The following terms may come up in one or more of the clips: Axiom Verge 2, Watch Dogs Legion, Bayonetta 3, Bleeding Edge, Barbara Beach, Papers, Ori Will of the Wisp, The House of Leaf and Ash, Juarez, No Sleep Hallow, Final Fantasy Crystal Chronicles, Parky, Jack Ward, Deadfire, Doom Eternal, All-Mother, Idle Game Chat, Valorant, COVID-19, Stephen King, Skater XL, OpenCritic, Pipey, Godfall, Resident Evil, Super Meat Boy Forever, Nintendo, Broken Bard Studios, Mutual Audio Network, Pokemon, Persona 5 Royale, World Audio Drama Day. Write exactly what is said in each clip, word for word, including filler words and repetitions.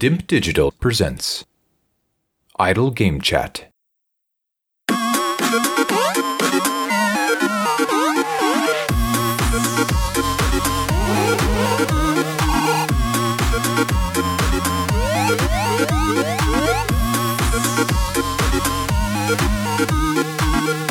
Dimp Digital presents Idle Game Chat.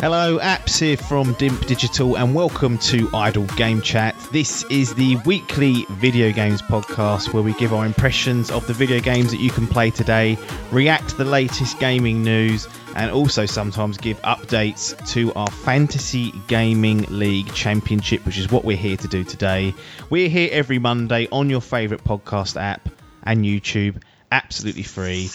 Hello, Apps here from Dimp Digital and welcome to Idle Game Chat. This is the weekly video games podcast where we give our impressions of the video games that you can play today, react to the latest gaming news and also sometimes give updates to our Fantasy Gaming League Championship, which is what we're here to do today. We're here every Monday on your favourite podcast app and YouTube, absolutely free.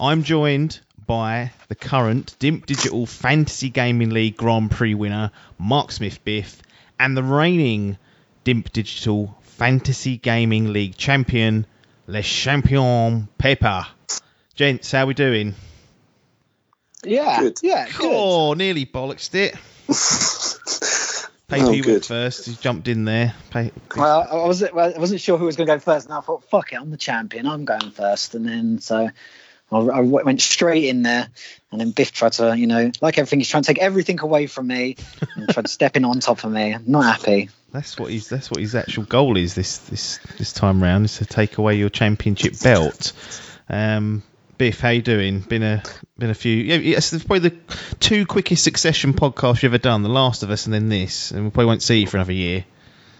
I'm joined by the current Dimp Digital Fantasy Gaming League Grand Prix winner, Mark Smith-Biff, and the reigning Dimp Digital Fantasy Gaming League champion, Le Champion Pepper. Gents, how we doing? Yeah, good. yeah, Cool, good. Nearly bollocksed it. Pipey oh, went first. He jumped in there. Pay- well, I wasn't, well, I wasn't sure who was going to go first, and I thought, fuck it, I'm the champion. I'm going first, and then so... I went straight in there, and then Biff tried to, you know, like everything, he's trying to take everything away from me, and tried to step in on top of me. I'm not happy. That's what he's. That's what his actual goal is this this this time round, is to take away your championship belt. Um, Biff, how you doing? Been a been a few. Yeah, it's probably the two quickest succession podcasts you've ever done. The Last of Us, and then this, and we probably won't see you for another year.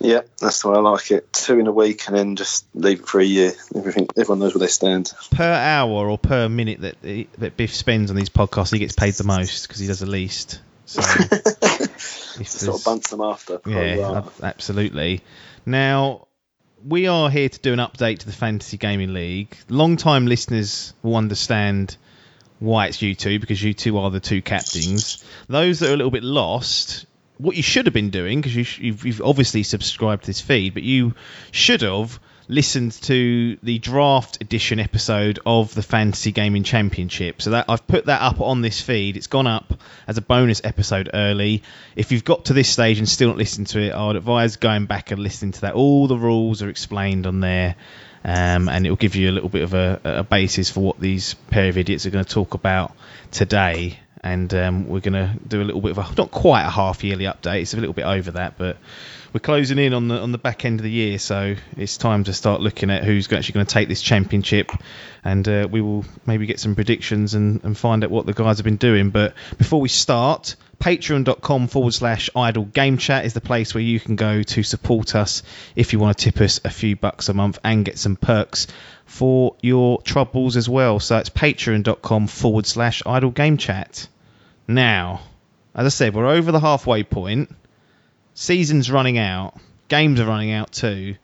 Yeah, that's the way I like it. Two in a week and then just leave it for a year. Everything, everyone knows where they stand. Per hour or per minute that he, that Biff spends on these podcasts, he gets paid the most because he does the least. So sort of bunts them after. Yeah, absolutely. Now, we are here to do an update to the Fantasy Gaming League. Long-time listeners will understand why it's you two, because you two are the two captains. Those that are a little bit lost... What you should have been doing, because you sh- you've, you've obviously subscribed to this feed, but you should have listened to the draft edition episode of the Fantasy Gaming Championship. So that I've put that up on this feed. It's gone up as a bonus episode early. If you've got to this stage and still not listened to it, I would advise going back and listening to that. All the rules are explained on there, um, and it will give you a little bit of a, a basis for what these pair of idiots are going to talk about today. And um, we're going to do a little bit of a, not quite a half-yearly update, it's a little bit over that, but we're closing in on the on the back end of the year, so it's time to start looking at who's actually going to take this championship, and uh, we will maybe get some predictions and, and find out what the guys have been doing. But before we start, patreon.com forward slash idle game chat is the place where you can go to support us if you want to tip us a few bucks a month and get some perks for your troubles as well. So it's patreon.com forward slash idle game chat. Now, as I said, we're over the halfway point. Season's running out. Games are running out too.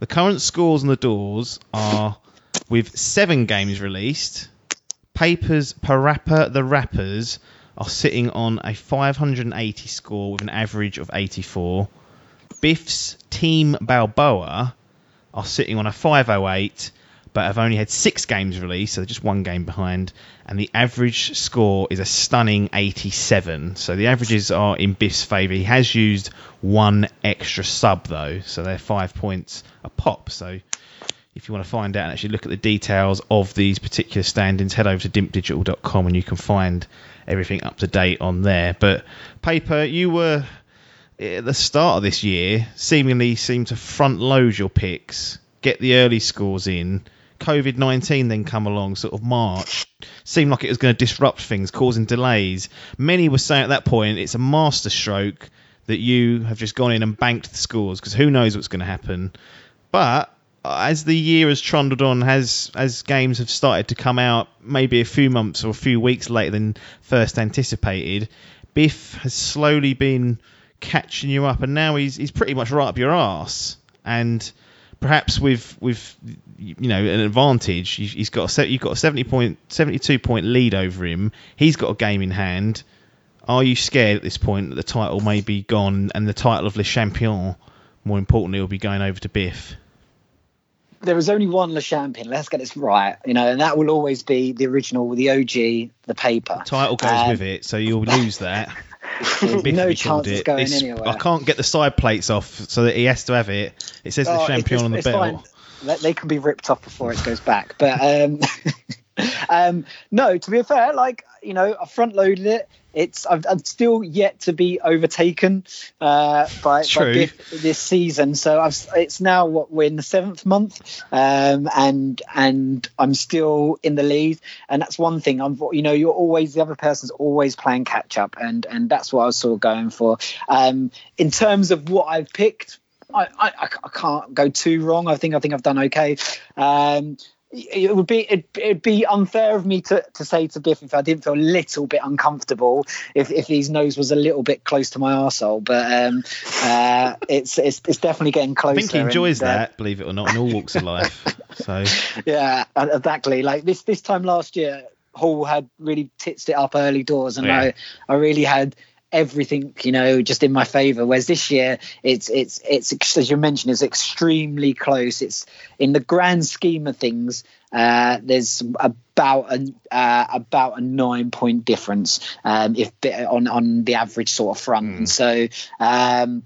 The current scores on the doors are, with seven games released, Papers, Parappa the Rappers are sitting on a five hundred eighty score with an average of eighty-four. Biff's Team Balboa are sitting on a five oh eight, but have only had six games released, so they're just one game behind, and the average score is a stunning eighty-seven. So the averages are in Biff's favour. He has used one extra sub, though, so they're five points a pop. So if you want to find out and actually look at the details of these particular standings, head over to dimp digital dot com and you can find everything up to date on there. But, Paper, you were, at the start of this year, seemingly seemed to front-load your picks, get the early scores in, covid nineteen then come along, sort of March. Seemed like it was going to disrupt things, causing delays. Many were saying at that point, it's a masterstroke that you have just gone in and banked the scores, because who knows what's going to happen. But as the year has trundled on, as, as games have started to come out, maybe a few months or a few weeks later than first anticipated, Biff has slowly been catching you up, and now he's he's pretty much right up your arse. And perhaps with with you know an advantage, he's got a, you've got a seventy point, seventy-two point lead over him. He's got a game in hand. Are you scared at this point that the title may be gone, and the title of Le Champion, more importantly, will be going over to Biff? There is only one Le Champion. Let's get this right, you know, and that will always be the original, the O G, the Paper. The title goes um, with it, so you'll lose that. No chance it's going it's, anywhere. I can't get the side plates off, so that he has to have it. It says oh, Le Champion it's, it's, on the belt. Fine. they can be ripped off before it goes back. But um, um, no, to be fair, like, you know, I front loaded it. It's I've, I'm still yet to be overtaken uh, by, by Biff this season. So I've, it's now what we're in the seventh month, um, and and I'm still in the lead. And that's one thing. I'm you know you're always the other person's always playing catch up, and and that's what I was sort of going for. Um, in terms of what I've picked, I, I I can't go too wrong. I think I think I've done okay. Um, It would be it'd, it'd be unfair of me to, to say to Biff if I didn't feel a little bit uncomfortable if, if his nose was a little bit close to my arsehole. But um, uh, it's it's it's definitely getting closer. I think he enjoys and, uh, that, believe it or not, in all walks of life. So yeah, exactly. Like this this time last year, Hall had really tits it up early doors, and yeah. I I really had everything, you know, just in my favor, whereas this year it's it's it's as you mentioned, it's extremely close. It's in the grand scheme of things, uh there's about an uh about a nine point difference um if on on the average sort of front. Mm. And so um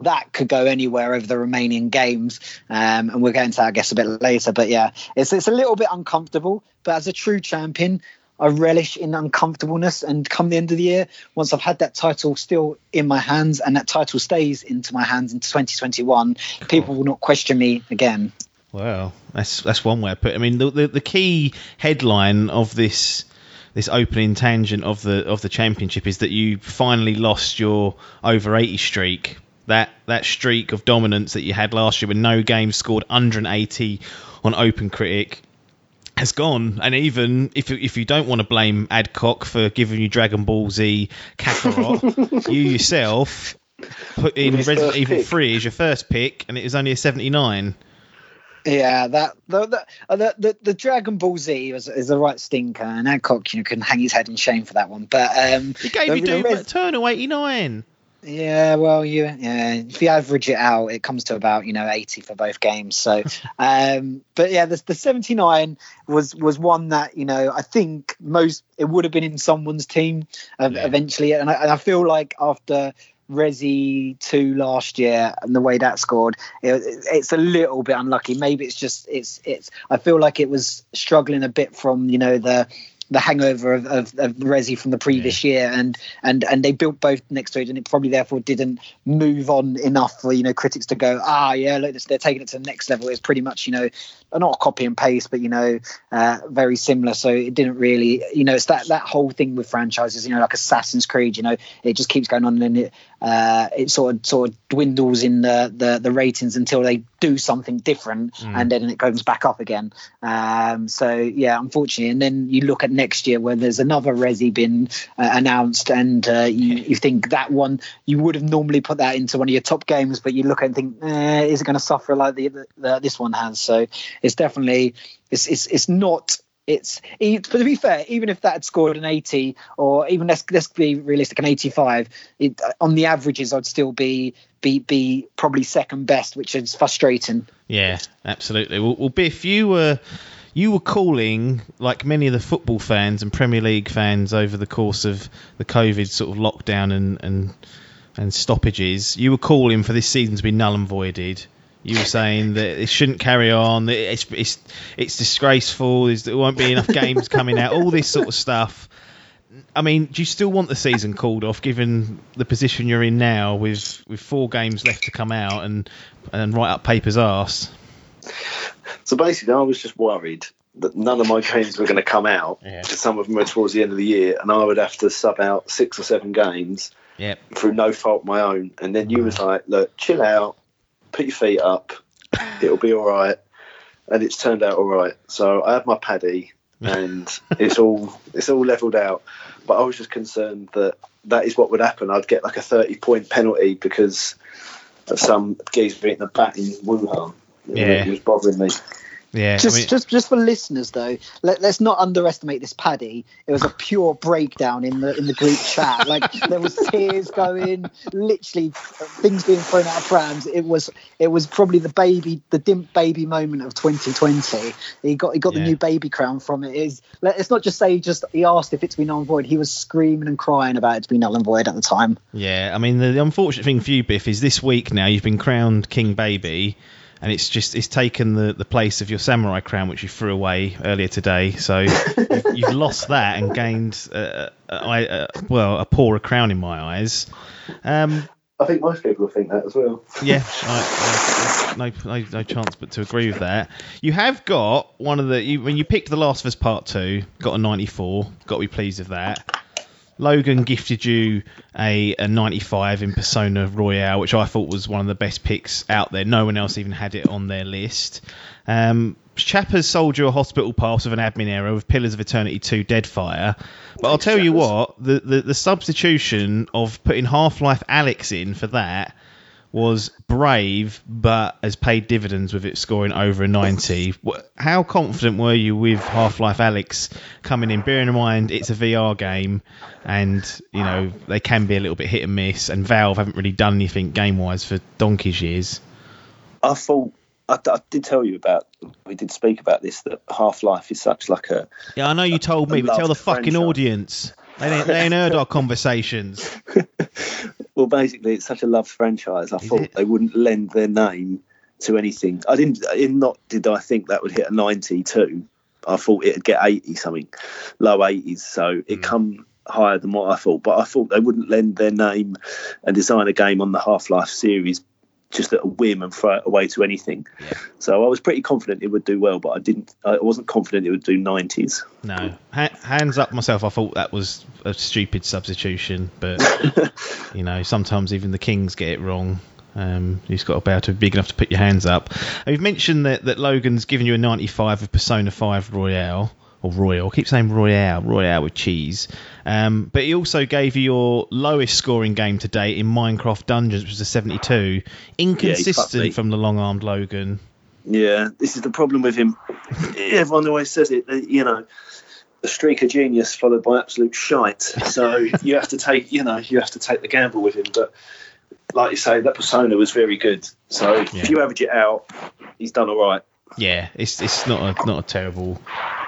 that could go anywhere over the remaining games, um and we'll get into that, I guess, a bit later. But yeah, it's it's a little bit uncomfortable, but as a true champion, I relish in uncomfortableness, and come the end of the year, once I've had that title still in my hands, and that title stays into my hands into twenty twenty-one, cool. People will not question me again. Well, that's that's one way to put it. I mean, the, the the key headline of this this opening tangent of the of the championship is that you finally lost your over eighty streak. That that streak of dominance that you had last year, when no game scored one hundred eighty on OpenCritic, has gone. And even if if you don't want to blame Adcock for giving you Dragon Ball Z Kakarot, you yourself put in Resident Evil three as your first pick, and it was only a seventy-nine. Yeah, that the the, the, the Dragon Ball Z is, is a right stinker, and Adcock, you know, can hang his head in shame for that one. But um, he gave the, you the Res- eternal eighty-nine. Yeah, well, you yeah. If you average it out, it comes to about you know eighty for both games. So, um, but yeah, the, the seventy-nine was was one that you know I think most it would have been in someone's team um, yeah. eventually, and I, and I feel like after Resi two last year and the way that scored, it, it's a little bit unlucky. Maybe it's just it's it's. I feel like it was struggling a bit from you know the. the hangover of, of, of Resi from the previous yeah. year, and, and and they built both next to it, and it probably therefore didn't move on enough for you know critics to go, ah yeah look, they're taking it to the next level. It's pretty much you know not a copy and paste, but you know uh, very similar. So it didn't really you know it's that that whole thing with franchises, you know like Assassin's Creed, you know it just keeps going on, and it uh, it sort of sort of dwindles in the, the the ratings until they do something different, mm. and then it goes back up again. Um, so yeah, unfortunately. And then you look at next year where there's another Resi been uh, announced, and uh, you, you think that one you would have normally put that into one of your top games, but you look and think eh, is it going to suffer like the, the, the this one has? So it's definitely it's it's it's not it's it, but to be fair, even if that had scored an eighty, or even let's let's be realistic, an eighty-five, it, on the averages I'd still be be be probably second best, which is frustrating. Yeah, absolutely. Well, well Biff, you were uh... you were calling, like many of the football fans and Premier League fans over the course of the COVID sort of lockdown and and, and stoppages, you were calling for this season to be null and voided. You were saying that it shouldn't carry on, that it's, it's, it's disgraceful, there won't be enough games coming out, all this sort of stuff. I mean, do you still want the season called off, given the position you're in now with, with four games left to come out and, and write up Papers' arse? So basically, I was just worried that none of my games were going to come out. Yeah. Some of them were towards the end of the year, and I would have to sub out six or seven games yep. through no fault of my own. And then you was like, look, chill out, put your feet up, it'll be all right. And it's turned out all right. So I had my paddy, and it's all it's all levelled out. But I was just concerned that that is what would happen. I'd get like a thirty-point penalty because of some geezer eating a bat in Wuhan. Yeah, it was bothering me. Yeah, just, I mean, just, just for listeners though, let, let's not underestimate this Paddy. It was a pure breakdown in the in the group chat. Like there was tears going, literally things being thrown out of prams. It was it was probably the baby, the Dimp baby moment of twenty twenty. He got he got yeah. the new baby crown from it. Is let, let's not just say just he asked if it's been null and void. He was screaming and crying about it to be null and void at the time. Yeah, I mean the, the unfortunate thing for you, Biff, is this week now you've been crowned King Baby. and it's just it's taken the, the place of your samurai crown, which you threw away earlier today. So you've, you've lost that and gained uh, I uh, well a poorer crown in my eyes. Um, I think most people think that as well. Yeah, I, I, no, no, no chance but to agree with that. You have got one of the you, when you picked The Last of Us Part Two, got a ninety-four, got to be pleased with that. Logan gifted you a, a ninety-five in Persona Royale, which I thought was one of the best picks out there. No one else even had it on their list. Um, Chappers sold you a hospital pass with an admin error with Pillars of Eternity two Deadfire. But I'll tell you what, the, the, the substitution of putting Half-Life Alyx in for that was brave, but has paid dividends with it scoring over a ninety. How confident were you with Half-Life Alyx coming in, bearing in mind it's a V R game and, you know, they can be a little bit hit and miss, and Valve haven't really done anything game-wise for donkey's years? I thought, I, I did tell you about, we did speak about this, that Half-Life is such like a... Yeah, I know you told me, but tell the fucking audience. They ain't, they ain't heard our conversations. Well, basically, it's such a loved franchise. I Is thought it? They wouldn't lend their name to anything. I didn't. Not did I think that would hit a ninety-two. I thought it'd get eighty something, low eighties. So it mm. come higher than what I thought. But I thought they wouldn't lend their name and design a game on the Half-Life series just at a whim and throw it away to anything. Yeah. So I was pretty confident it would do well, but I didn't. I wasn't confident it would do nineties. No, H- hands up myself. I thought that was a stupid substitution, but you know, sometimes even the kings get it wrong. Um, you've got to be able to be big enough to put your hands up. You've mentioned that that Logan's given you a ninety-five with Persona five Royale. Or Royal. I keep saying Royale, Royale with cheese. Um, but he also gave you your lowest scoring game to date in Minecraft Dungeons, which was a seventy-two. Inconsistent yeah, from the long-armed Logan. Yeah, this is the problem with him. Everyone always says it, you know, a streak of genius followed by absolute shite. So you have to take, you know, you have to take the gamble with him. But like you say, that Persona was very good. So yeah. If you average it out, he's done all right. Yeah, it's it's not a not a terrible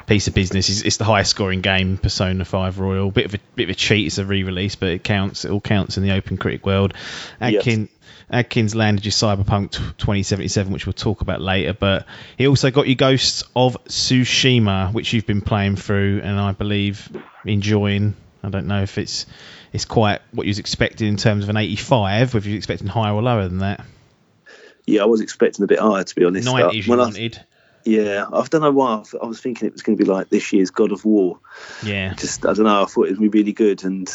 piece of business. It's, it's the highest scoring game, Persona five Royal. Bit of a bit of a cheat. It's a re-release, but it counts. It all counts in the open critic world. Adkin, yep. Adkins landed your Cyberpunk twenty seventy-seven, which we'll talk about later. But he also got you Ghosts of Tsushima, which you've been playing through, and I believe enjoying. I don't know if it's it's quite what you was expecting in terms of an eighty-five. Whether you're expecting higher or lower than that. Yeah, I was expecting a bit higher, to be honest. ninety you wanted. I, yeah, I don't know why. I was thinking it was going to be like this year's God of War. Yeah. Just, I don't know, I thought it was going to be really good. And,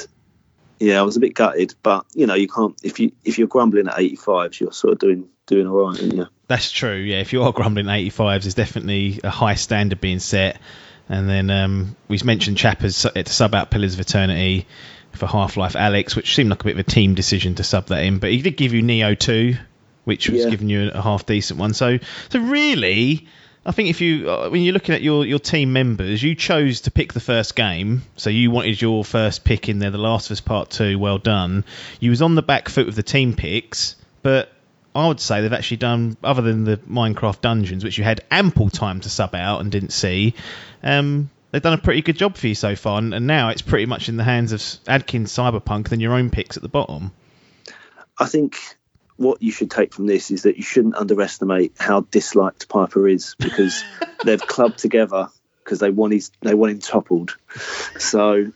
yeah, I was a bit gutted. But, you know, you can't... If, you, if you're grumbling at eighty-fives, you're sort of doing doing all right, aren't you? That's true, yeah. If you are grumbling at eighty-fives, there's definitely a high standard being set. And then um, we mentioned Chappers to sub out Pillars of Eternity for Half-Life Alyx, which seemed like a bit of a team decision to sub that in. But he did give you Nioh two. Which was yeah. giving you a half decent one. So, so really, I think if you uh, when you're looking at your, your team members, you chose to pick the first game. So you wanted your first pick in there, The Last of Us Part Two. Well done. You was on the back foot with the team picks, but I would say they've actually done, other than the Minecraft Dungeons, which you had ample time to sub out and didn't see. Um, they've done a pretty good job for you so far, and, and now it's pretty much in the hands of Adkins, Cyberpunk, than your own picks at the bottom. I think. What you should take from this is that you shouldn't underestimate how disliked Piper is, because they've clubbed together because they want his, they want him toppled. So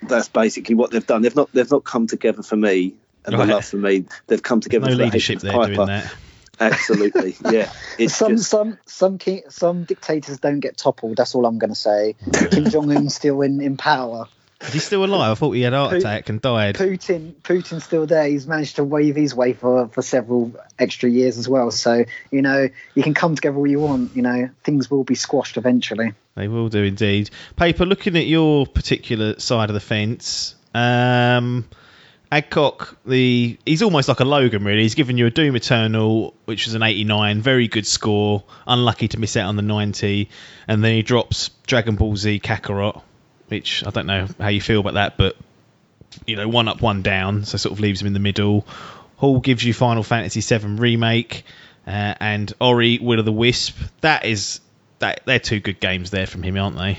that's basically what they've done. They've not they've not come together for me and right. the love for me. They've come together no for leadership the hate of Piper. Doing that. Absolutely, yeah. It's some just... some some key, some dictators don't get toppled. That's all I'm going to say. Kim Jong Un's still in, in power. Is he still alive? I thought he had a heart attack and died. Putin, Putin's still there. He's managed to wave his way for, for several extra years as well. So, you know, you can come together all you want. You know, things will be squashed eventually. They will do indeed. Paper, looking at your particular side of the fence, um, Adcock, the he's almost like a Logan, really. He's given you a Doom Eternal, which was an eighty-nine, very good score, unlucky to miss out on the ninety. And then he drops Dragon Ball Z Kakarot. Which I don't know how you feel about that, but you know, one up, one down, so sort of leaves him in the middle. Hall gives you Final Fantasy seven Remake uh, and Ori Will of the Wisp. That is that they're two good games there from him, aren't they?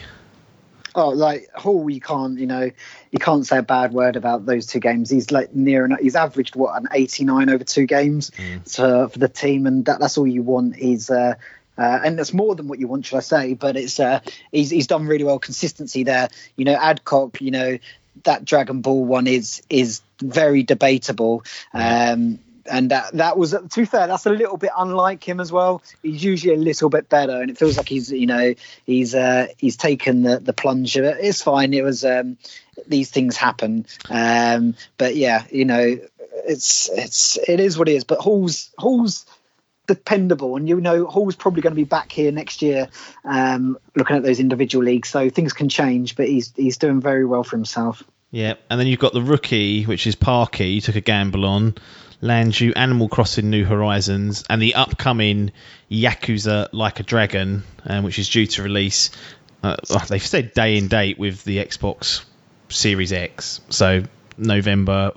oh, like Hall, you can't, you know, you can't say a bad word about those two games. He's like near enough. He's averaged what, an eighty-nine over two games mm. to, for the team, and that, that's all you want is. Uh, Uh, and that's more than what you want, should I say? But it's uh, he's he's done really well. Consistency there, you know. Adcock, you know, that Dragon Ball one is is very debatable. Um, and that that was, to be fair, that's a little bit unlike him as well. He's usually a little bit better, and it feels like he's, you know, he's uh, he's taken the the plunge. It's fine. It was um, these things happen. Um, but yeah, you know, it's it's it is what it is. But Hall's Hall's. dependable, and you know Hall's probably going to be back here next year um looking at those individual leagues, so things can change, but he's he's doing very well for himself. Yeah, and then you've got the rookie, which is Parky, you took a gamble on, lands you Animal Crossing New Horizons and the upcoming Yakuza Like a Dragon, um, which is due to release uh, they've said day and date with the Xbox Series X, so November,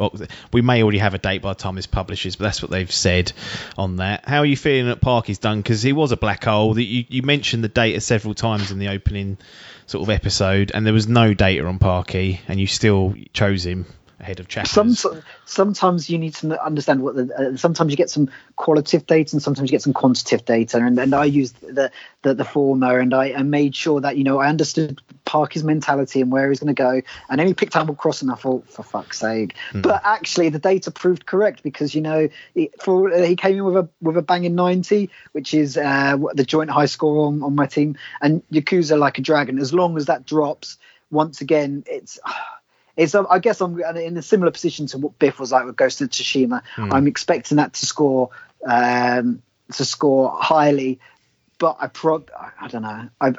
we may already have a date by the time this publishes, but that's what they've said on that. How are you feeling that Parky's done, because he was a black hole? You, you mentioned the data several times in the opening sort of episode, and there was no data on Parky, and you still chose him ahead of Chappers. Some, sometimes you need to understand what the uh, sometimes you get some qualitative data and sometimes you get some quantitative data, and, and I used the, the the former, and I, I made sure that, you know, I understood Parky's mentality and where he's going to go, and then he picked Animal Crossing and I thought, for fuck's sake. mm. But actually the data proved correct, because, you know, he, for, he came in with a with a banging ninety, which is uh, the joint high score on, on my team, and Yakuza Like a Dragon, as long as that drops once again, it's It's, I guess I'm in a similar position to what Biff was like with Ghosts of Tsushima. Mm. I'm expecting that to score um, to score highly, but I prob I don't know. I,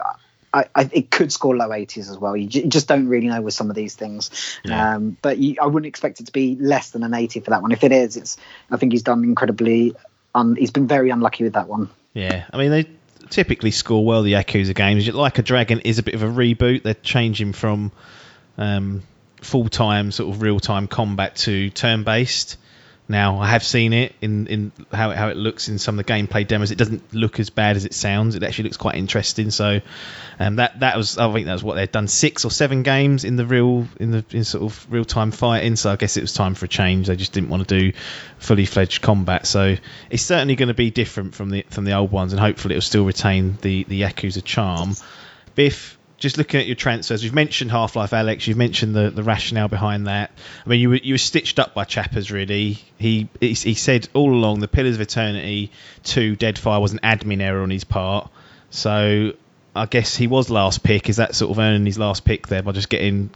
I, I it could score low eighties as well. You, j- you just don't really know with some of these things. Yeah. Um, but you, I wouldn't expect it to be less than an eighty for that one. If it is, it's I think he's done incredibly. Um, he's been very unlucky with that one. Yeah, I mean they typically score well, the Yakuza games. Like a Dragon is a bit of a reboot. They're changing from. Um, full-time sort of real-time combat to turn-based. Now I have seen it in in how it, how it looks in some of the gameplay demos. It doesn't look as bad as it sounds. It actually looks quite interesting. So um that that was I think that was what they'd done, six or seven games in the real in the in sort of real-time fighting, so I guess it was time for a change. They just didn't want to do fully fledged combat, so it's certainly going to be different from the from the old ones, and hopefully it'll still retain the the Yakuza charm. Biff, just looking at your transfers, you've mentioned Half-Life Alyx, you've mentioned the, the rationale behind that. I mean, you were you were stitched up by Chappers, really. He, he he said all along the Pillars of Eternity two Deadfire was an admin error on his part. So I guess he was last pick. Is that sort of earning his last pick there by just getting,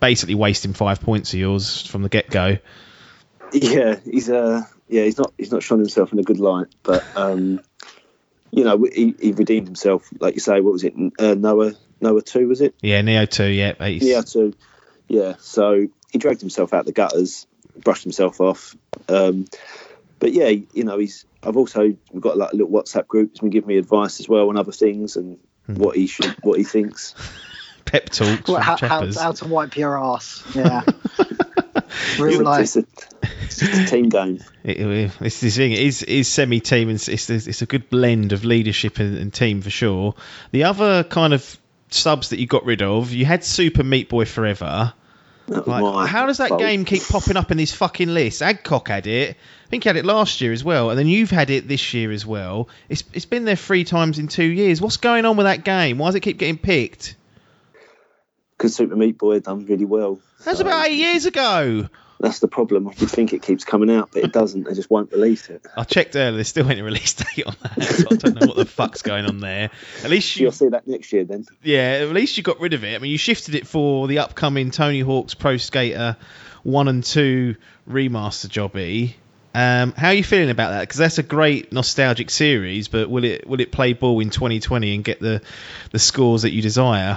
basically wasting five points of yours from the get-go? Yeah, he's uh yeah he's not he's not shown himself in a good light, but um, you know he, he redeemed himself, like you say. What was it, uh, Noah? Nioh two, was it? Yeah, Nioh two, yeah. He's... Nioh two, yeah. So he dragged himself out the gutters, brushed himself off. Um, but yeah, you know, he's. I've also we've got like a little WhatsApp group. He's been giving me advice as well on other things and hmm. what he should, what he thinks. Pep talks. Well, how, how, how to wipe your ass? Yeah. Real life. It's a team game. It, it, it's this thing. It is, it is semi-team, and it's, it's it's a good blend of leadership and, and team for sure. The other kind of subs that you got rid of, you had Super Meat Boy Forever. Oh, like, how does that fault. game keep popping up in these fucking lists? Adcock had it. I think he had it last year as well, and then you've had it this year as well. It's it's been there three times in two years. What's going on with that game? Why does it keep getting picked? Because Super Meat Boy had done really well. That's so. About eight years ago. That's the problem. I would think it keeps coming out, but it doesn't. They just won't release it. I checked earlier. There still ain't a release date on that. So I don't know what the fuck's going on there. At least you... You'll see that next year then. Yeah, at least you got rid of it. I mean, you shifted it for the upcoming Tony Hawk's Pro Skater One and Two remaster jobby. Um, how are you feeling about that? Because that's a great nostalgic series, but will it will it play ball in twenty twenty and get the the scores that you desire?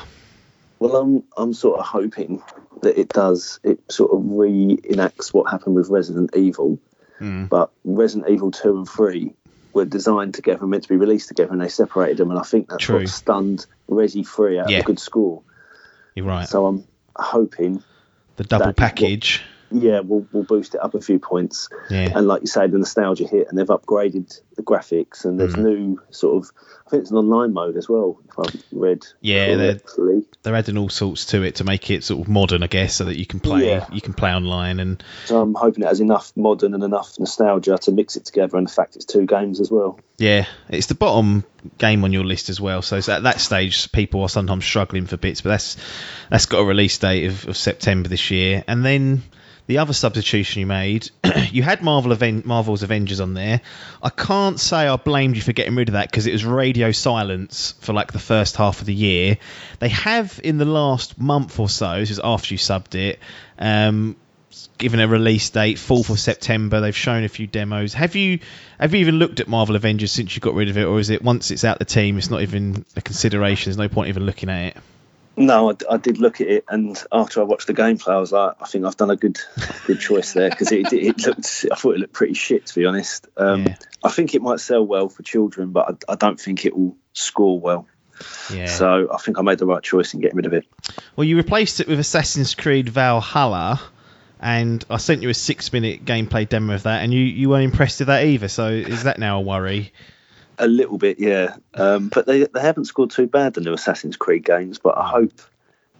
Well, I'm I'm sort of hoping that it does. It sort of re-enacts what happened with Resident Evil, mm. but Resident Evil two and three were designed together, meant to be released together, and they separated them. And I think that's True. what stunned Resi three out yeah. of a good score. You're right. So I'm hoping the double package. What, yeah, we'll we'll boost it up a few points. Yeah. And like you say, the nostalgia hit, and they've upgraded the graphics, and there's mm. new sort of, I think it's an online mode as well, if I've read. Yeah, they're, they're adding all sorts to it to make it sort of modern, I guess, so that you can play yeah. you can play online. And so I'm hoping it has enough modern and enough nostalgia to mix it together, and the fact it's two games as well. Yeah, it's the bottom game on your list as well, so at that stage people are sometimes struggling for bits, but that's that's got a release date of, of September this year. And then the other substitution you made, you had Marvel Aven- Marvel's Avengers on there. I can't say I blamed you for getting rid of that, because it was radio silence for like the first half of the year. They have in the last month or so, this is after you subbed it, um given a release date, fourth of September. They've shown a few demos. Have you have you even looked at Marvel Avengers since you got rid of it, or is it once it's out the team, it's not even a consideration? There's no point even looking at it. No, I, I did look at it, and after I watched the gameplay, I was like, I think I've done a good good choice there, because it, it looked, I thought it looked pretty shit, to be honest. Um, yeah. I think it might sell well for children, but I, I don't think it will score well. Yeah. So I think I made the right choice in getting rid of it. Well, you replaced it with Assassin's Creed Valhalla, and I sent you a six-minute gameplay demo of that, and you, you weren't impressed with that either. So is that now a worry? A little bit, yeah. Um, but they they haven't scored too bad, the new Assassin's Creed games. But I hope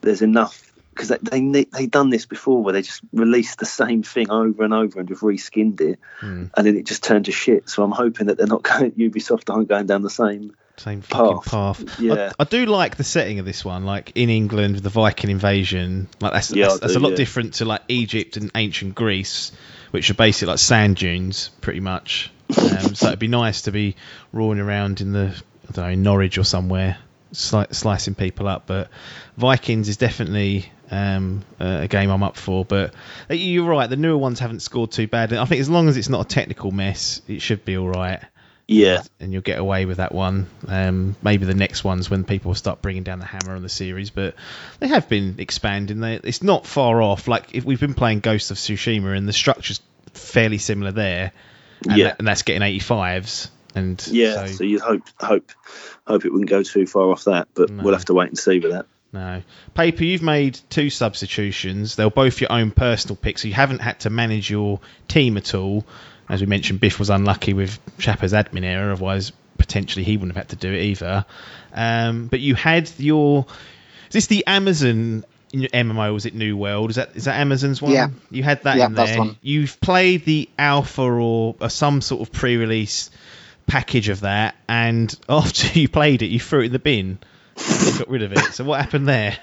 there's enough, because they they they done this before where they just released the same thing over and over and just reskinned it, mm. and then it just turned to shit. So I'm hoping that they're not going, Ubisoft aren't going down the same. Same fucking path. path. Yeah. I, I do like the setting of this one, like in England with the Viking invasion. Like that's yeah, that's, do, that's a lot yeah. different to like Egypt and ancient Greece, which are basically like sand dunes, pretty much. Um, so it'd be nice to be roaring around in the I don't know in Norwich or somewhere, sli- slicing people up. But Vikings is definitely um, a game I'm up for. But you're right, the newer ones haven't scored too bad. I think as long as it's not a technical mess, it should be all right. Yeah, and you'll get away with that one. Um, maybe the next one's when people start bringing down the hammer on the series, but they have been expanding. They, it's not far off. Like if we've been playing Ghosts of Tsushima, and the structure's fairly similar there. And yeah, that, and that's getting eighty-fives. And yeah, so, so you hope hope hope it wouldn't go too far off that, but no. We'll have to wait and see with that. No, Paper, you've made two substitutions. They're both your own personal picks, so you haven't had to manage your team at all. As we mentioned, Biff was unlucky with Chappers' admin error, otherwise potentially he wouldn't have had to do it either. Um, but you had your... Is this the Amazon M M O, was it New World? Is that is that Amazon's one? Yeah. You had that yeah, in there. That's one. You've played the alpha or, or some sort of pre-release package of that, and after you played it, you threw it in the bin. You got rid of it. So what happened there?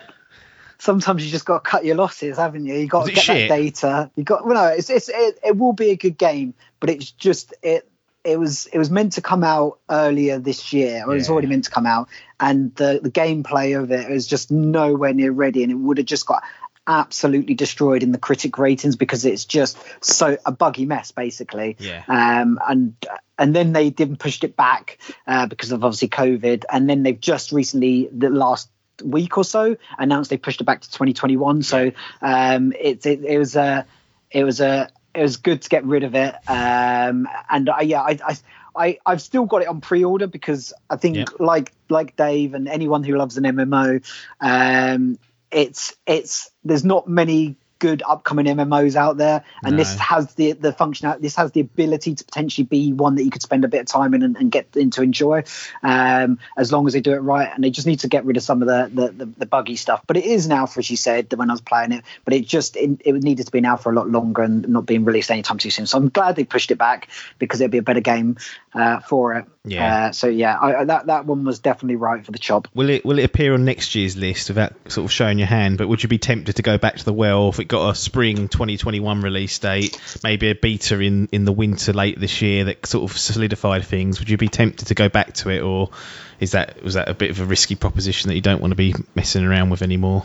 Sometimes you just got to cut your losses, haven't you? You got to get shit? that data. You got well, no. It's, it's it, it will be a good game, but it's just it it was it was meant to come out earlier this year. Or yeah. It was already meant to come out, and the the gameplay of it was just nowhere near ready, and it would have just got absolutely destroyed in the critic ratings because it's just so a buggy mess basically. Yeah. Um. And and then they didn't pushed it back uh, because of obviously COVID, and then they've just recently the last. week or so announced they pushed it back to twenty twenty-one. So um it, it it was a it was a it was good to get rid of it. Um and I, yeah, I, I I I've still got it on pre-order because I think yeah. like like Dave and anyone who loves an M M O, um it's it's there's not many good upcoming M M Os out there, and no. this has the the functionality. This has the ability to potentially be one that you could spend a bit of time in and, and get into enjoy, um, as long as they do it right. And they just need to get rid of some of the the, the, the buggy stuff. But it is an alpha, as you said, when I was playing it. But it just it, it needed to be an alpha a lot longer and not being released anytime too soon. So I'm glad they pushed it back because it'd be a better game uh, for it. Yeah. Uh, so yeah, I, that that one was definitely right for the chop. Will it will it appear on next year's list without sort of showing your hand? But would you be tempted to go back to the well if it got a spring twenty twenty-one release date, maybe a beta in in the winter late this year that sort of solidified things? Would you be tempted to go back to it, or is that was that a bit of a risky proposition that you don't want to be messing around with anymore?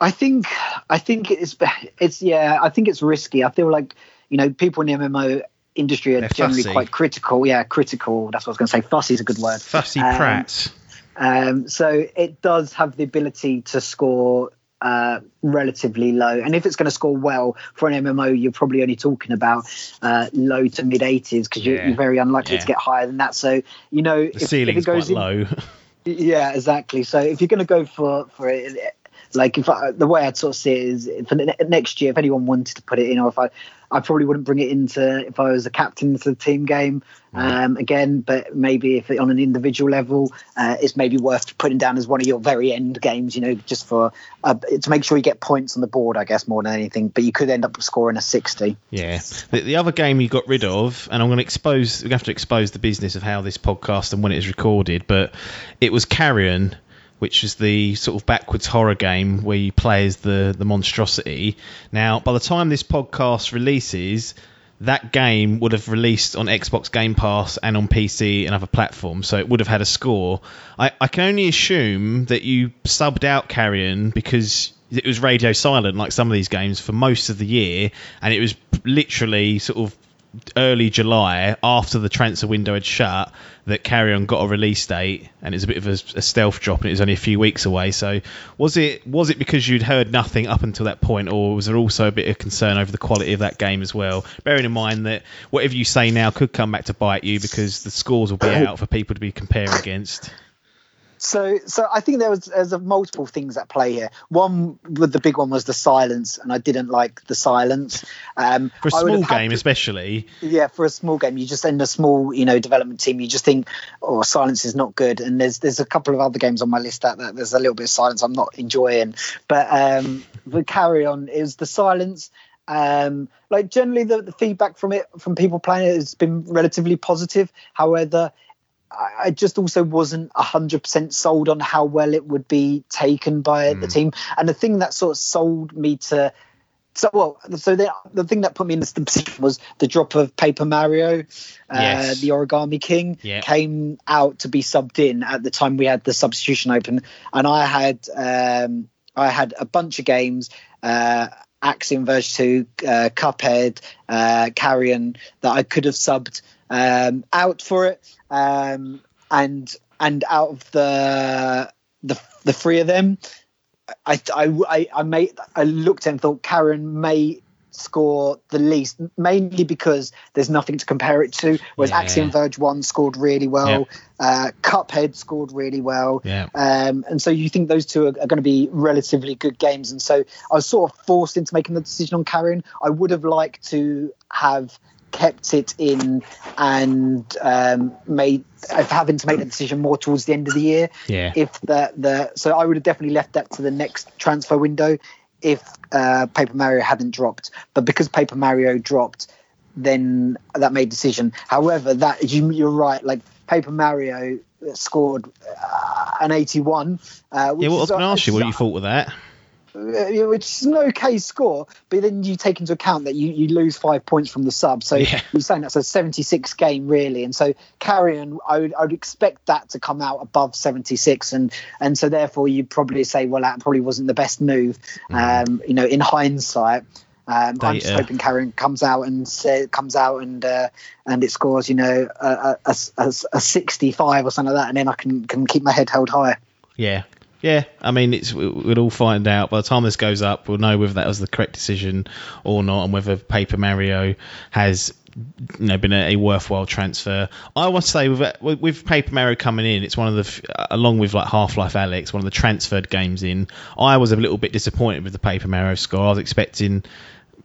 I think i think it's it's yeah i think it's risky. I feel like, you know, people in the M M O industry are They're generally fussy. quite critical yeah critical that's what I was gonna say. Fussy is a good word. Fussy um, prats. Um so it does have the ability to score uh relatively low, and if it's going to score well for an M M O, you're probably only talking about uh low to mid eighties, because you're, yeah. you're very unlikely yeah. to get higher than that. So, you know, the if, ceiling's if it goes quite in, low. Yeah, exactly. So if you're going to go for for it, Like, if I, the way I'd sort of see it is, for next year, if anyone wanted to put it in, or if I, I probably wouldn't bring it into if I was a captain to the team game um, again. But maybe if it, on an individual level, uh, it's maybe worth putting down as one of your very end games. You know, just for uh, to make sure you get points on the board, I guess, more than anything. But you could end up scoring a sixty. Yeah, the, the other game you got rid of, and I'm going to expose. We have to expose the business of how this podcast and when it is recorded. But it was Carrion, which is the sort of backwards horror game where you play as the, the monstrosity. Now, by the time this podcast releases, that game would have released on Xbox Game Pass and on P C and other platforms, so it would have had a score. I, I can only assume that you subbed out Carrion because it was radio silent, like some of these games, for most of the year, and it was literally sort of early July, after the transfer window had shut, that Carrion got a release date, and it was a bit of a, a stealth drop, and it was only a few weeks away. So was it was it because you'd heard nothing up until that point, or was there also a bit of concern over the quality of that game as well, bearing in mind that whatever you say now could come back to bite you because the scores will be out for people to be comparing against? So, so I think there was there's a multiple things at play here. One, the big one was the silence, and I didn't like the silence. Um, for a small game, to, especially. Yeah, for a small game, you just end a small, you know, development team. You just think, oh, silence is not good. And there's there's a couple of other games on my list that, that there's a little bit of silence I'm not enjoying. But um, the Carrion is the silence. Um, like generally, the, the feedback from it from people playing it has been relatively positive. However, I just also wasn't one hundred percent sold on how well it would be taken by mm. the team. And the thing that sort of sold me to... So, well, so the, the thing that put me in this position was the drop of Paper Mario, uh, yes. the Origami King, yeah. came out to be subbed in at the time we had the substitution open. And I had um, I had a bunch of games... Uh, Axe Inverse two, uh, Cuphead, uh, Carrion, that I could have subbed um, out for it, um, and and out of the the, the three of them, I I I made I looked and thought Carrion may score the least, mainly because there's nothing to compare it to, whereas yeah. Axiom Verge one scored really well, yeah. uh, Cuphead scored really well, yeah. um, and so you think those two are, are going to be relatively good games, and so I was sort of forced into making the decision on Carrion. I would have liked to have kept it in and um, made of having to make the decision more towards the end of the year, yeah. if the, the so I would have definitely left that to the next transfer window if uh, Paper Mario hadn't dropped. But because Paper Mario dropped, then that made decision. However, that you, you're right. Like, Paper Mario scored uh, an eighty-one. Uh, which yeah, well, I was going to ask you what you thought with that. Which is an okay score, but then you take into account that you, you lose five points from the sub, so yeah. you're saying that's a seventy-six game really, and so Carrion, I would, I would expect that to come out above seventy-six, and and so therefore you'd probably say, well, that probably wasn't the best move, mm. um, you know, in hindsight. Um, I'm just hoping Carrion comes out and say, comes out and uh, and it scores, you know, a, a, a, a sixty-five or something like that, and then I can can keep my head held high. Yeah. Yeah, I mean, it's we'll all find out. By the time this goes up, we'll know whether that was the correct decision or not, and whether Paper Mario has, you know, been a, a worthwhile transfer. I would say with, with Paper Mario coming in, it's one of the, along with like Half-Life Alyx, one of the transferred games in. I was a little bit disappointed with the Paper Mario score. I was expecting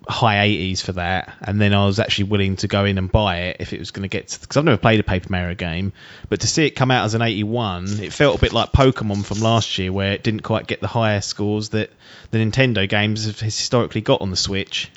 high eighties for that, and then I was actually willing to go in and buy it if it was going to get to, because I've never played a Paper Mario game, but to see it come out as an eighty-one, it felt a bit like Pokemon from last year, where it didn't quite get the higher scores that the Nintendo games have historically got on the Switch.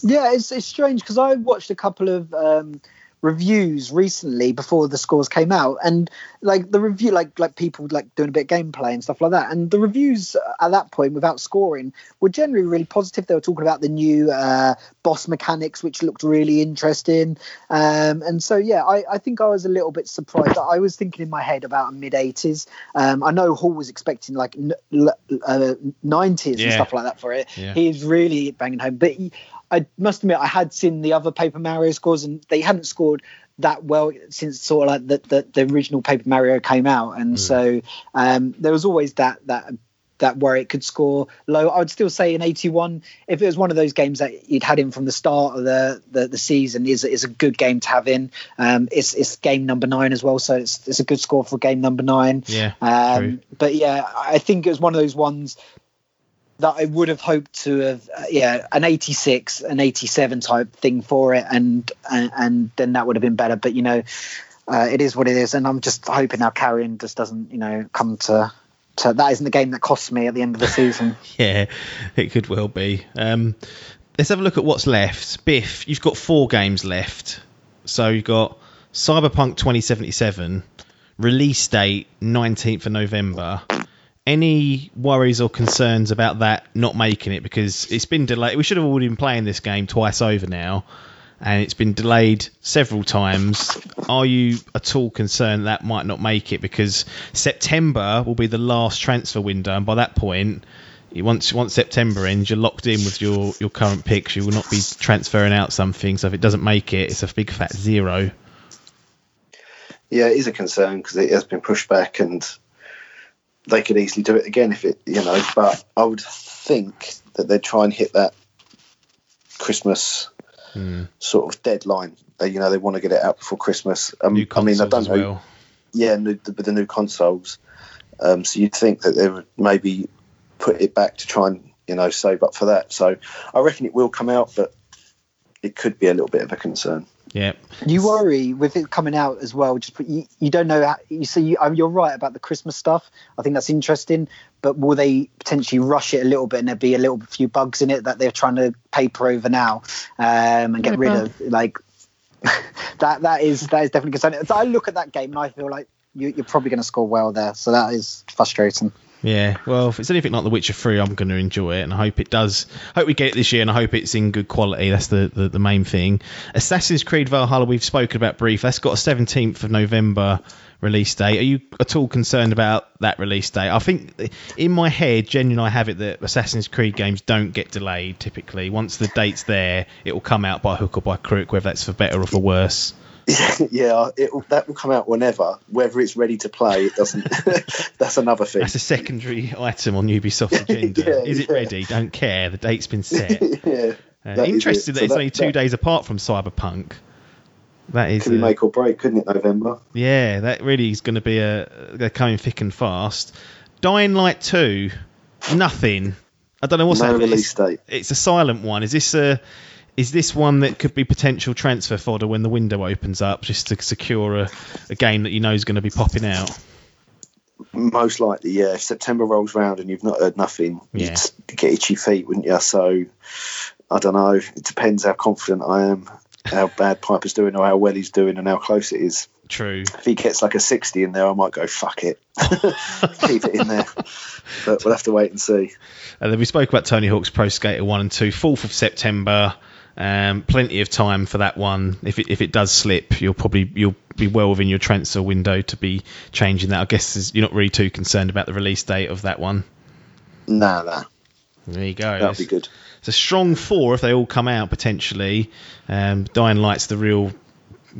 Yeah, it's, it's strange, because I watched a couple of um reviews recently before the scores came out, and like the review like like people like doing a bit of gameplay and stuff like that, and the reviews at that point without scoring were generally really positive. They were talking about the new uh boss mechanics, which looked really interesting, um and so yeah I, I think I was a little bit surprised. I was thinking in my head about a mid eighties. um I know Hall was expecting like n- uh, nineties yeah. and stuff like that for it. yeah. He's really banging home, but he, I must admit, I had seen the other Paper Mario scores, and they hadn't scored that well since sort of like the, the, the original Paper Mario came out. And mm. so um, there was always that that that where it could score low. I would still say an eighty-one, if it was one of those games that you'd had in from the start of the the, the season, is is a good game to have in. Um, it's it's game number nine as well, so it's it's a good score for game number nine. Yeah. Um, but yeah, I think it was one of those ones that I would have hoped to have, uh, yeah, an eighty-six, an eighty-seven type thing for it, and and, and then that would have been better. But you know, uh, it is what it is, and I'm just hoping now Carrion just doesn't, you know, come to. to that isn't the game that costs me at the end of the season. Yeah, it could well be. Um, let's have a look at what's left. Biff, you've got four games left. So you've got Cyberpunk twenty seventy-seven, release date nineteenth of November. Any worries or concerns about that not making it, because it's been delayed? We should have already been playing this game twice over now, and it's been delayed several times. Are you at all concerned that might not make it, because September will be the last transfer window, and by that point, once once September ends, you're locked in with your, your current picks. You will not be transferring out something, so if it doesn't make it, it's a big fat zero. Yeah, it is a concern because it has been pushed back, and they could easily do it again if it, you know, but I would think that they'd try and hit that Christmas mm. sort of deadline. They, you know, they want to get it out before Christmas. Um, new consoles, I mean, I don't as know. Well. Yeah, new, the, the new consoles. Um, so you'd think that they would maybe put it back to try and, you know, save up for that. So I reckon it will come out, but it could be a little bit of a concern. Yeah, you worry with it coming out as well. Just you, you don't know. How, you see, you, you're right about the Christmas stuff. I think that's interesting. But will they potentially rush it a little bit, and there be a little few bugs in it that they're trying to paper over now um, and get mm-hmm. rid of? Like that. That is that is definitely concerning. I look at that game and I feel like you, you're probably going to score well there. So that is frustrating. Yeah, well, if it's anything like The Witcher three, I'm going to enjoy it, and I hope it does. I hope we get it this year, and I hope it's in good quality. That's the, the, the main thing. Assassin's Creed Valhalla, we've spoken about brief. That's got a seventeenth of November release date. Are you at all concerned about that release date? I think in my head, Jen and I have it that Assassin's Creed games don't get delayed typically. Once the date's there, it will come out by hook or by crook, whether that's for better or for worse. Yeah, it will, that will come out whenever. Whether it's ready to play, it doesn't. That's another thing. That's a secondary item on Ubisoft's agenda. yeah, is it yeah. ready? Don't care. The date's been set. yeah, uh, that interesting it. that so it's that, only two that, days apart from Cyberpunk. That is. Could uh, make or break, couldn't it? November. Yeah, that really is going to be a. They're coming thick and fast. Dying Light two, nothing. I don't know what's no happening. Release date. It's a silent one. Is this a? Is this one that could be potential transfer fodder when the window opens up, just to secure a, a game that you know is going to be popping out? Most likely, yeah. If September rolls round and you've not heard nothing, yeah. you'd get itchy feet, wouldn't you? So, I don't know. It depends how confident I am, how bad Piper's doing or how well he's doing and how close it is. True. If he gets like a sixty in there, I might go, fuck it. Keep it in there. But we'll have to wait and see. And then we spoke about Tony Hawk's Pro Skater One and Two, fourth of September. Um, plenty of time for that one. If it if it does slip, you'll probably you'll be well within your transfer window to be changing that. I guess you're not really too concerned about the release date of that one. Nah, nah. There you go. That'll it's, be good. It's a strong four if they all come out potentially. Um, Dying Light's the real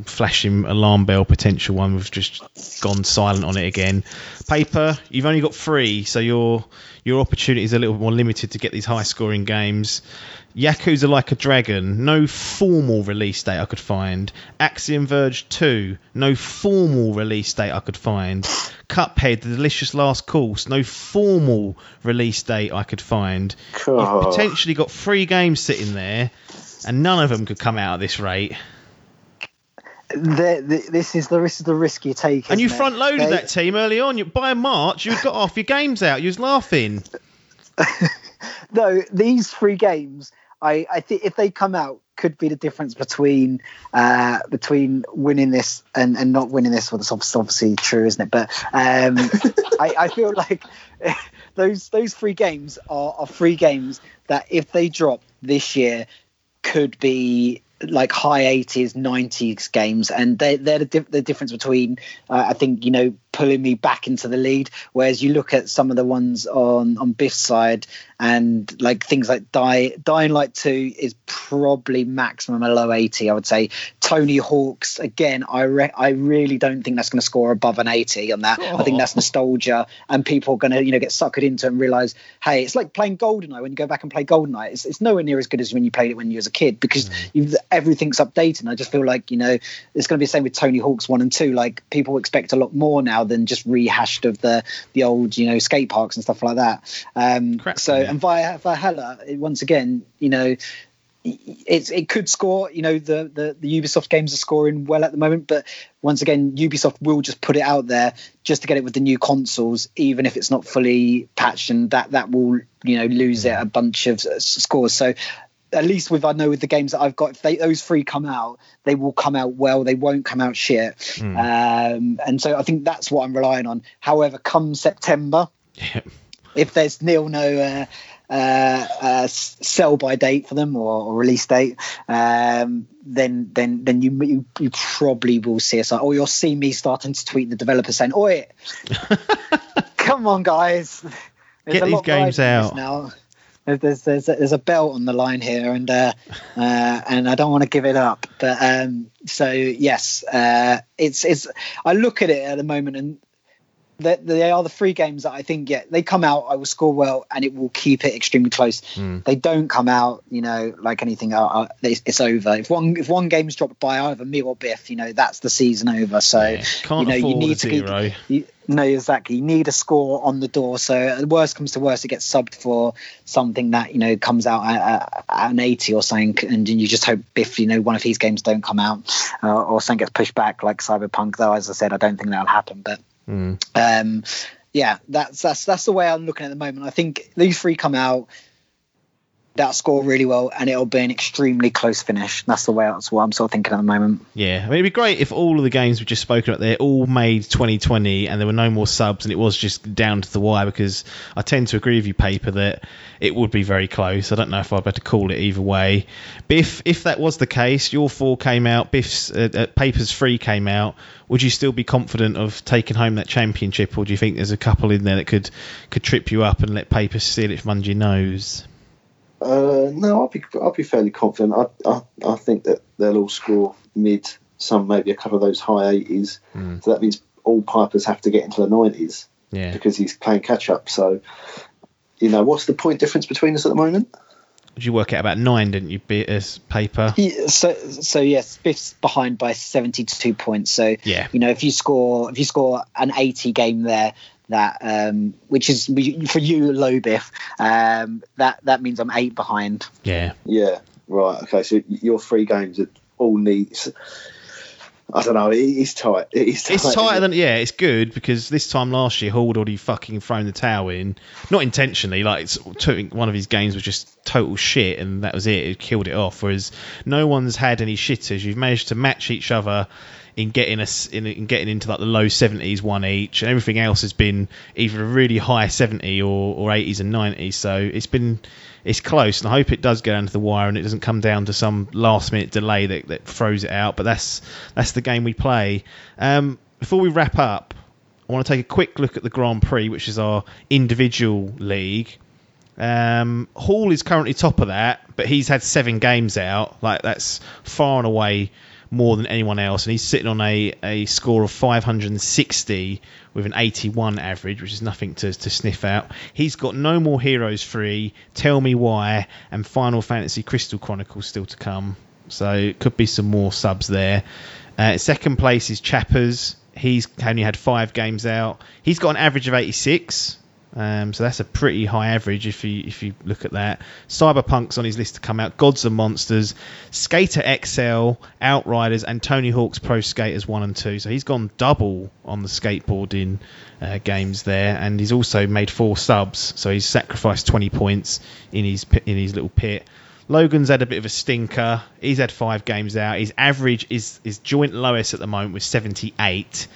flashing alarm bell potential one. We've just gone silent on it again. Paper, you've only got three, so your your opportunities are a little more limited to get these high scoring games. Yakuza Like a Dragon, no formal release date I could find. Axiom Verge two, no formal release date I could find. Cuphead, The Delicious Last Course, no formal release date I could find. Oh. You've potentially got three games sitting there, and none of them could come out at this rate. The, the, this is the this is the risk you take. And you front loaded that team early on. You, by March, you'd got half your games out. You was laughing. No, these three games. I, I think if they come out, could be the difference between uh, between winning this and, and not winning this. Well, that's obviously true, isn't it? But um, I, I feel like those those three games are, are three games that if they drop this year, could be like high eighties, nineties games, and they, they're the, dif- the difference between uh, I think, you know, pulling me back into the lead, whereas you look at some of the ones on on Biff's side and like things like Die, Dying Light two is probably maximum a low eighty, I would say. Tony Hawk's, again, I re- I really don't think that's going to score above an eighty on that. Aww. I think that's nostalgia, and people are going to, you know, get suckered into it and realise, hey, it's like playing GoldenEye. When you go back and play GoldenEye, it's, it's nowhere near as good as when you played it when you was a kid, because mm. you've, everything's updated. And I just feel like, you know, it's going to be the same with Tony Hawk's one and two. Like, people expect a lot more now rather than just rehashed of the the old, you know, skate parks and stuff like that. Um, Correct, so yeah. And via Valhalla, once again, you know, it's it could score, you know, the, the the Ubisoft games are scoring well at the moment, but once again, Ubisoft will just put it out there just to get it with the new consoles, even if it's not fully patched, and that that will, you know, lose it a bunch of scores. So at least with, I know with the games that I've got, if they, those three come out, they will come out well, they won't come out shit. Mm. Um, and so I think that's what I'm relying on. However, come September, yeah. if there's nil no uh, uh, uh, sell by date for them or, or release date, um, then then then you, you you probably will see us, or you'll see me starting to tweet the developer saying, oi, come on guys, there's get these games out now. There's, there's there's a belt on the line here, and uh, uh, and I don't want to give it up. But um, so yes, uh, it's it's. I look at it at the moment, and they, they are the three games that I think, yeah, they come out, I will score well, and it will keep it extremely close. Mm. They don't come out, you know, like anything, uh, it's, it's over. If one if one game's dropped by either me or Biff, you know, that's the season over. So yeah, can't you know you need to zero. Keep. You, No, exactly. You need a score on the door. So the worst comes to worst, it gets subbed for something that, you know, comes out at, at an eighty or something, and you just hope Biff, you know, one of his games don't come out, uh, or something gets pushed back like Cyberpunk. Though, as I said, I don't think that'll happen. But mm. um, yeah, that's that's that's the way I'm looking at the moment. I think these three come out, that score really well, and it'll be an extremely close finish. That's the way, that's what I'm sort of thinking at the moment. Yeah, I mean, it'd be great if all of the games we've just spoken about there all made twenty twenty and there were no more subs and it was just down to the wire, because I tend to agree with you, Paper, that it would be very close. I don't know if I'd better call it either way. Biff, if that was the case, your four came out, Biff's uh, uh, Paper's three came out, would you still be confident of taking home that championship, or do you think there's a couple in there that could, could trip you up and let Paper steal it from under your nose? Uh, no, I'll be I'll be fairly confident. I, I I think that they'll all score mid, some maybe a couple of those high eighties. Mm. So that means all Pipers have to get into the nineties, yeah, because he's playing catch up. So, you know, what's the point difference between us at the moment? Did you work out about nine, didn't you, as Paper? Yeah, so so yes, Biff's behind by seventy-two points. So yeah, you know, if you score if you score an eighty game there, that um which is for you low, Biff, um that that means I'm eight behind. Yeah yeah Right, okay, so your three games are all neat. I don't know, it's tight it's tight, it's tighter than it? Yeah, it's good, because this time last year Hall had already fucking thrown the towel in, not intentionally, like it's one of his games was just total shit and that was it, it killed it off, whereas no one's had any shitters. You've managed to match each other in getting us in, in getting into like the low seventies one each, and everything else has been either a really high seventy or, or eighties and nineties. So it's been it's close, and I hope it does go down to the wire and it doesn't come down to some last minute delay that, that throws it out. But that's that's the game we play. Um, before we wrap up, I want to take a quick look at the Grand Prix, which is our individual league. Um, Hall is currently top of that, but he's had seven games out. Like, that's far and away more than anyone else, and he's sitting on a, a score of five hundred sixty with an eighty-one average, which is nothing to, to sniff out. He's got No More Heroes three, Tell Me Why, and Final Fantasy Crystal Chronicles still to come, so it could be some more subs there. Uh, second place is Chappers. He's only had five games out. He's got an average of eighty-six, um, so that's a pretty high average if you if you look at that. Cyberpunk's on his list to come out, Gods and Monsters, Skater X L, Outriders, and Tony Hawk's Pro Skaters One and Two. So he's gone double on the skateboarding uh, games there, and he's also made four subs. So he's sacrificed twenty points in his in his little pit. Logan's had a bit of a stinker. He's had five games out. His average is is joint lowest at the moment with seventy-eight.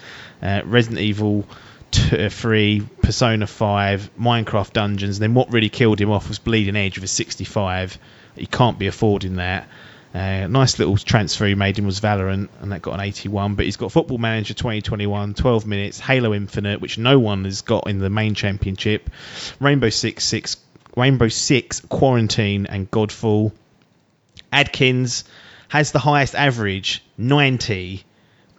Uh, Resident Evil three, Persona five, Minecraft Dungeons, and then what really killed him off was Bleeding Edge with a sixty-five. He can't be affording that. Uh, nice little transfer he made him was Valorant, and that got an eighty-one, but he's got Football Manager twenty twenty-one, twelve Minutes, Halo Infinite, which no one has got in the main championship, Rainbow Six, Six Rainbow Six, Quarantine, and Godfall. Adkins has the highest average, ninety,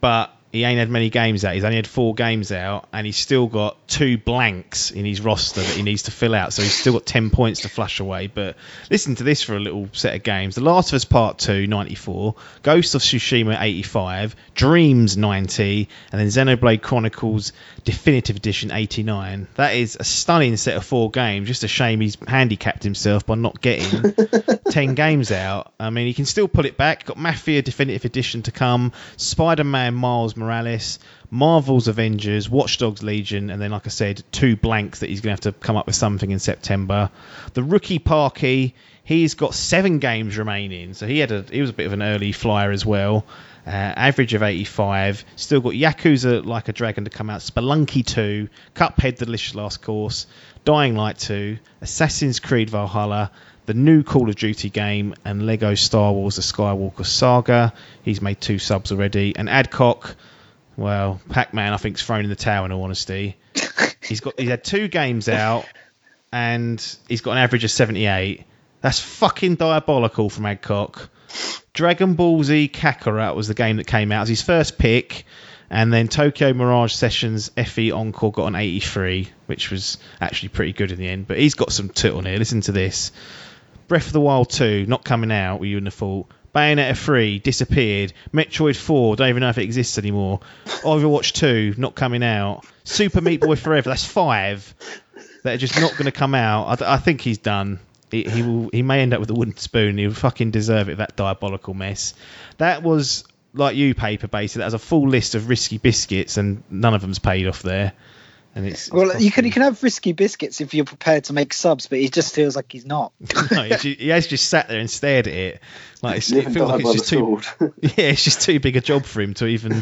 but He ain't had many games out. He's only had four games out, and he's still got two blanks in his roster that he needs to fill out. So he's still got ten points to flush away. But listen to this for a little set of games. The Last of Us Part Two, ninety-four. Ghosts of Tsushima, eighty-five. Dreams, ninety. And then Xenoblade Chronicles Definitive Edition, eighty-nine. That is a stunning set of four games. Just a shame he's handicapped himself by not getting ten games out. I mean, he can still pull it back. Got Mafia Definitive Edition to come. Spider-Man Miles Morales, Marvel's Avengers, Watch Dogs Legion, and then, like I said, two blanks that he's going to have to come up with something in September. The rookie Parky, he's got seven games remaining, so he had a, he was a bit of an early flyer as well. Uh, average of eighty-five. Still got Yakuza Like a Dragon to come out, Spelunky two, Cuphead The Delicious Last Course, Dying Light two, Assassin's Creed Valhalla, the new Call of Duty game, and Lego Star Wars The Skywalker Saga. He's made two subs already. And Adcock, well, Pac-Man I think's thrown in the towel in all honesty. He's got he's had two games out and he's got an average of seventy-eight. That's fucking diabolical from Adcock. Dragon Ball Z Kakarot was the game that came out. It was his first pick. And then Tokyo Mirage Sessions F E Encore got an eighty-three, which was actually pretty good in the end. But he's got some toot on here. Listen to this. Breath of the Wild two, not coming out, were you in the fault? Bayonetta three, disappeared. Metroid four, don't even know if it exists anymore. Overwatch two, not coming out. Super Meat Boy Forever, that's five. That are just not going to come out. I, th- I think he's done. He, he will. He may end up with a wooden spoon. He'll fucking deserve it, that diabolical mess. That was, like you, Paper Baser, that was a full list of risky biscuits, and none of them's paid off there. And it's, well, it's you can you can have risky biscuits if you're prepared to make subs, but he just feels like he's not. No, he, just, he has just sat there and stared at it. Like it's, it feels like it's just too yeah, it's just too big a job for him to even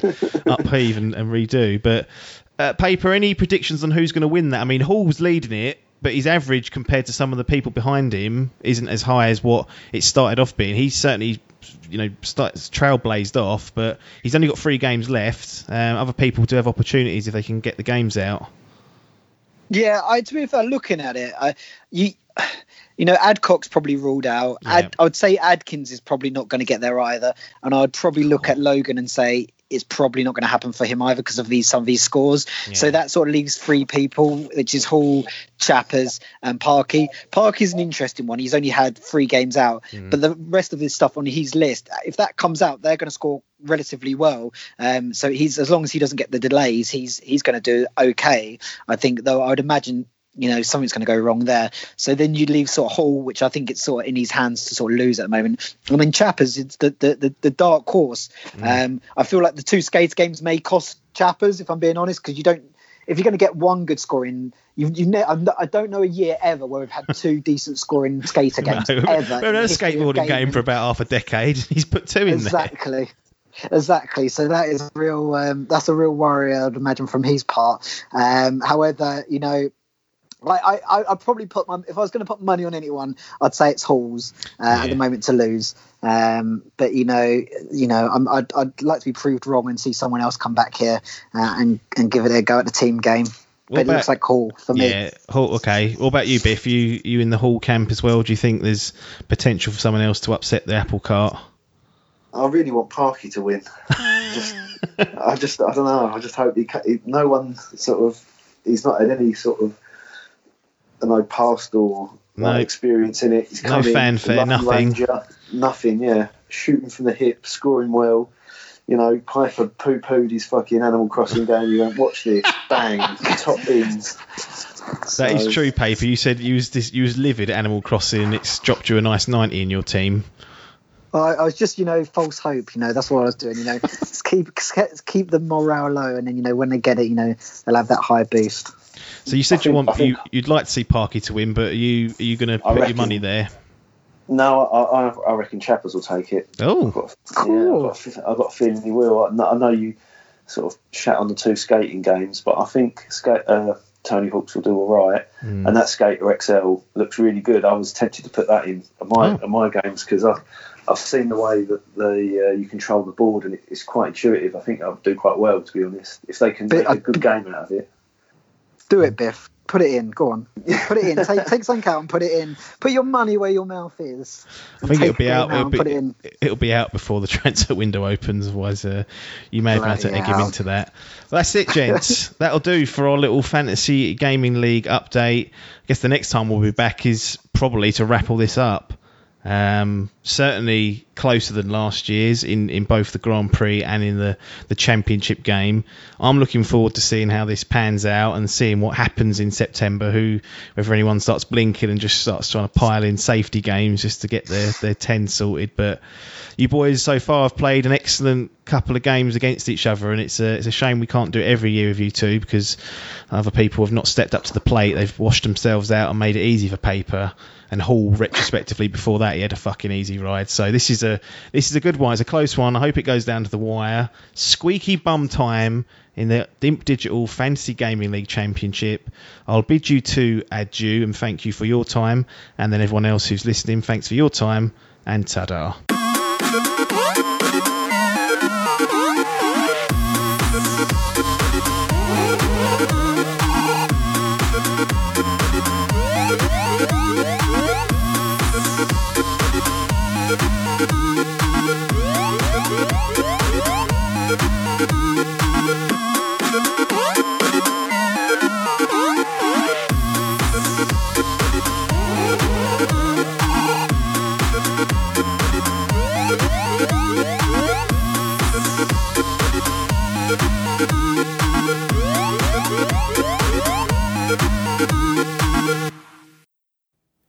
upheave and, and redo. But uh, Paper, any predictions on who's going to win that? I mean, Hall's leading it, but his average compared to some of the people behind him isn't as high as what it started off being. He's certainly, you know, starts trailblazed off, but he's only got three games left. Um, other people do have opportunities if they can get the games out. Yeah, I to be fair, looking at it, I, you, you know, Adcock's probably ruled out. Yeah. Ad, I would say Adkins is probably not going to get there either, and I'd probably look oh. at Logan and say it's probably not going to happen for him either because of these some of these scores. Yeah. So that sort of leaves three people, which is Hall, Chappers, and Parky. Parky's an interesting one. He's only had three games out, mm. but the rest of his stuff on his list, if that comes out, they're going to score relatively well. Um, so he's as long as he doesn't get the delays, he's he's going to do okay. I think, though, I would imagine, you know, something's going to go wrong there. So then you leave sort of Hall, which I think it's sort of in his hands to sort of lose at the moment. I mean, Chappers, it's the the, the, the dark horse. Mm. Um, I feel like the two Skates games may cost Chappers, if I'm being honest, because you don't, if you're going to get one good scoring, you, you ne- I don't know a year ever where we've had two decent scoring Skater games no. ever. We've had a skateboarding game for about half a decade. He's put two in exactly. there. Exactly. Exactly. So that is real. Um, that's a real worry, I'd imagine, from his part. Um, however, you know, Like I, I, I'd probably put my, if I was going to put money on anyone, I'd say it's Halls uh, yeah. at the moment to lose. Um, but you know, you know, I'm, I'd, I'd like to be proved wrong and see someone else come back here uh, and and give it a go at the team game. What but about, it looks like Hall for me. Yeah, Hall. Okay. What about you, Biff? You you in the Hall camp as well? Do you think there's potential for someone else to upset the apple cart? I really want Parky to win. just, I just, I don't know. I just hope he, he no one sort of, he's not in any sort of, no past or no, no experience in it. He's no coming, fanfare, nothing. Ranger, nothing, yeah. Shooting from the hip, scoring well. You know, Piper poo-pooed his fucking Animal Crossing game. You went, watch this, bang, top bins. So, that is true, Paper. You said you was, this, you was livid at Animal Crossing. It's dropped you a nice ninety in your team. I, I was just, you know, false hope. You know, that's what I was doing. You know, just keep keep the morale low, and then, you know, when they get it, you know, they'll have that high boost. So you said think, you want you, you'd like to see Parky to win, but are you are you going to put reckon, your money there? No, I, I I reckon Chappers will take it. Oh, I've got, cool. Yeah, I've, got, I've got a feeling he will. I know you sort of shat on the two skating games, but I think skate, uh, Tony Hawk's will do all right, mm. and that Skater X L looks really good. I was tempted to put that in my oh. my games because I. I've seen the way that the uh, you control the board, and it, it's quite intuitive. I think I'll do quite well, to be honest, if they can make a good game out of it. Do it, Biff. Put it in. Go on. Put it in. Take take something out and put it in. Put your money where your mouth is. I think it'll be out. It'll be, it it'll be out before the transfer window opens. Otherwise, uh, you may have had to egg him into that. Well, that's it, gents. That'll do for our little Fantasy Gaming League update. I guess the next time we'll be back is probably to wrap all this up. Um, certainly closer than last year's in, in both the Grand Prix and in the, the championship game. I'm looking forward to seeing how this pans out and seeing what happens in September, who whether anyone starts blinking and just starts trying to pile in safety games just to get their, their ten sorted. But you boys so far have played an excellent couple of games against each other, and it's a, it's a shame we can't do it every year with you two, because other people have not stepped up to the plate. They've washed themselves out and made it easy for Paper. And Hall, retrospectively, before that, he had a fucking easy ride. So this is a this is a good one. It's a close one. I hope it goes down to the wire. Squeaky bum time in the Dimp Digital Fantasy Gaming League Championship. I'll bid you two adieu and thank you for your time. And then everyone else who's listening, thanks for your time. And ta-da.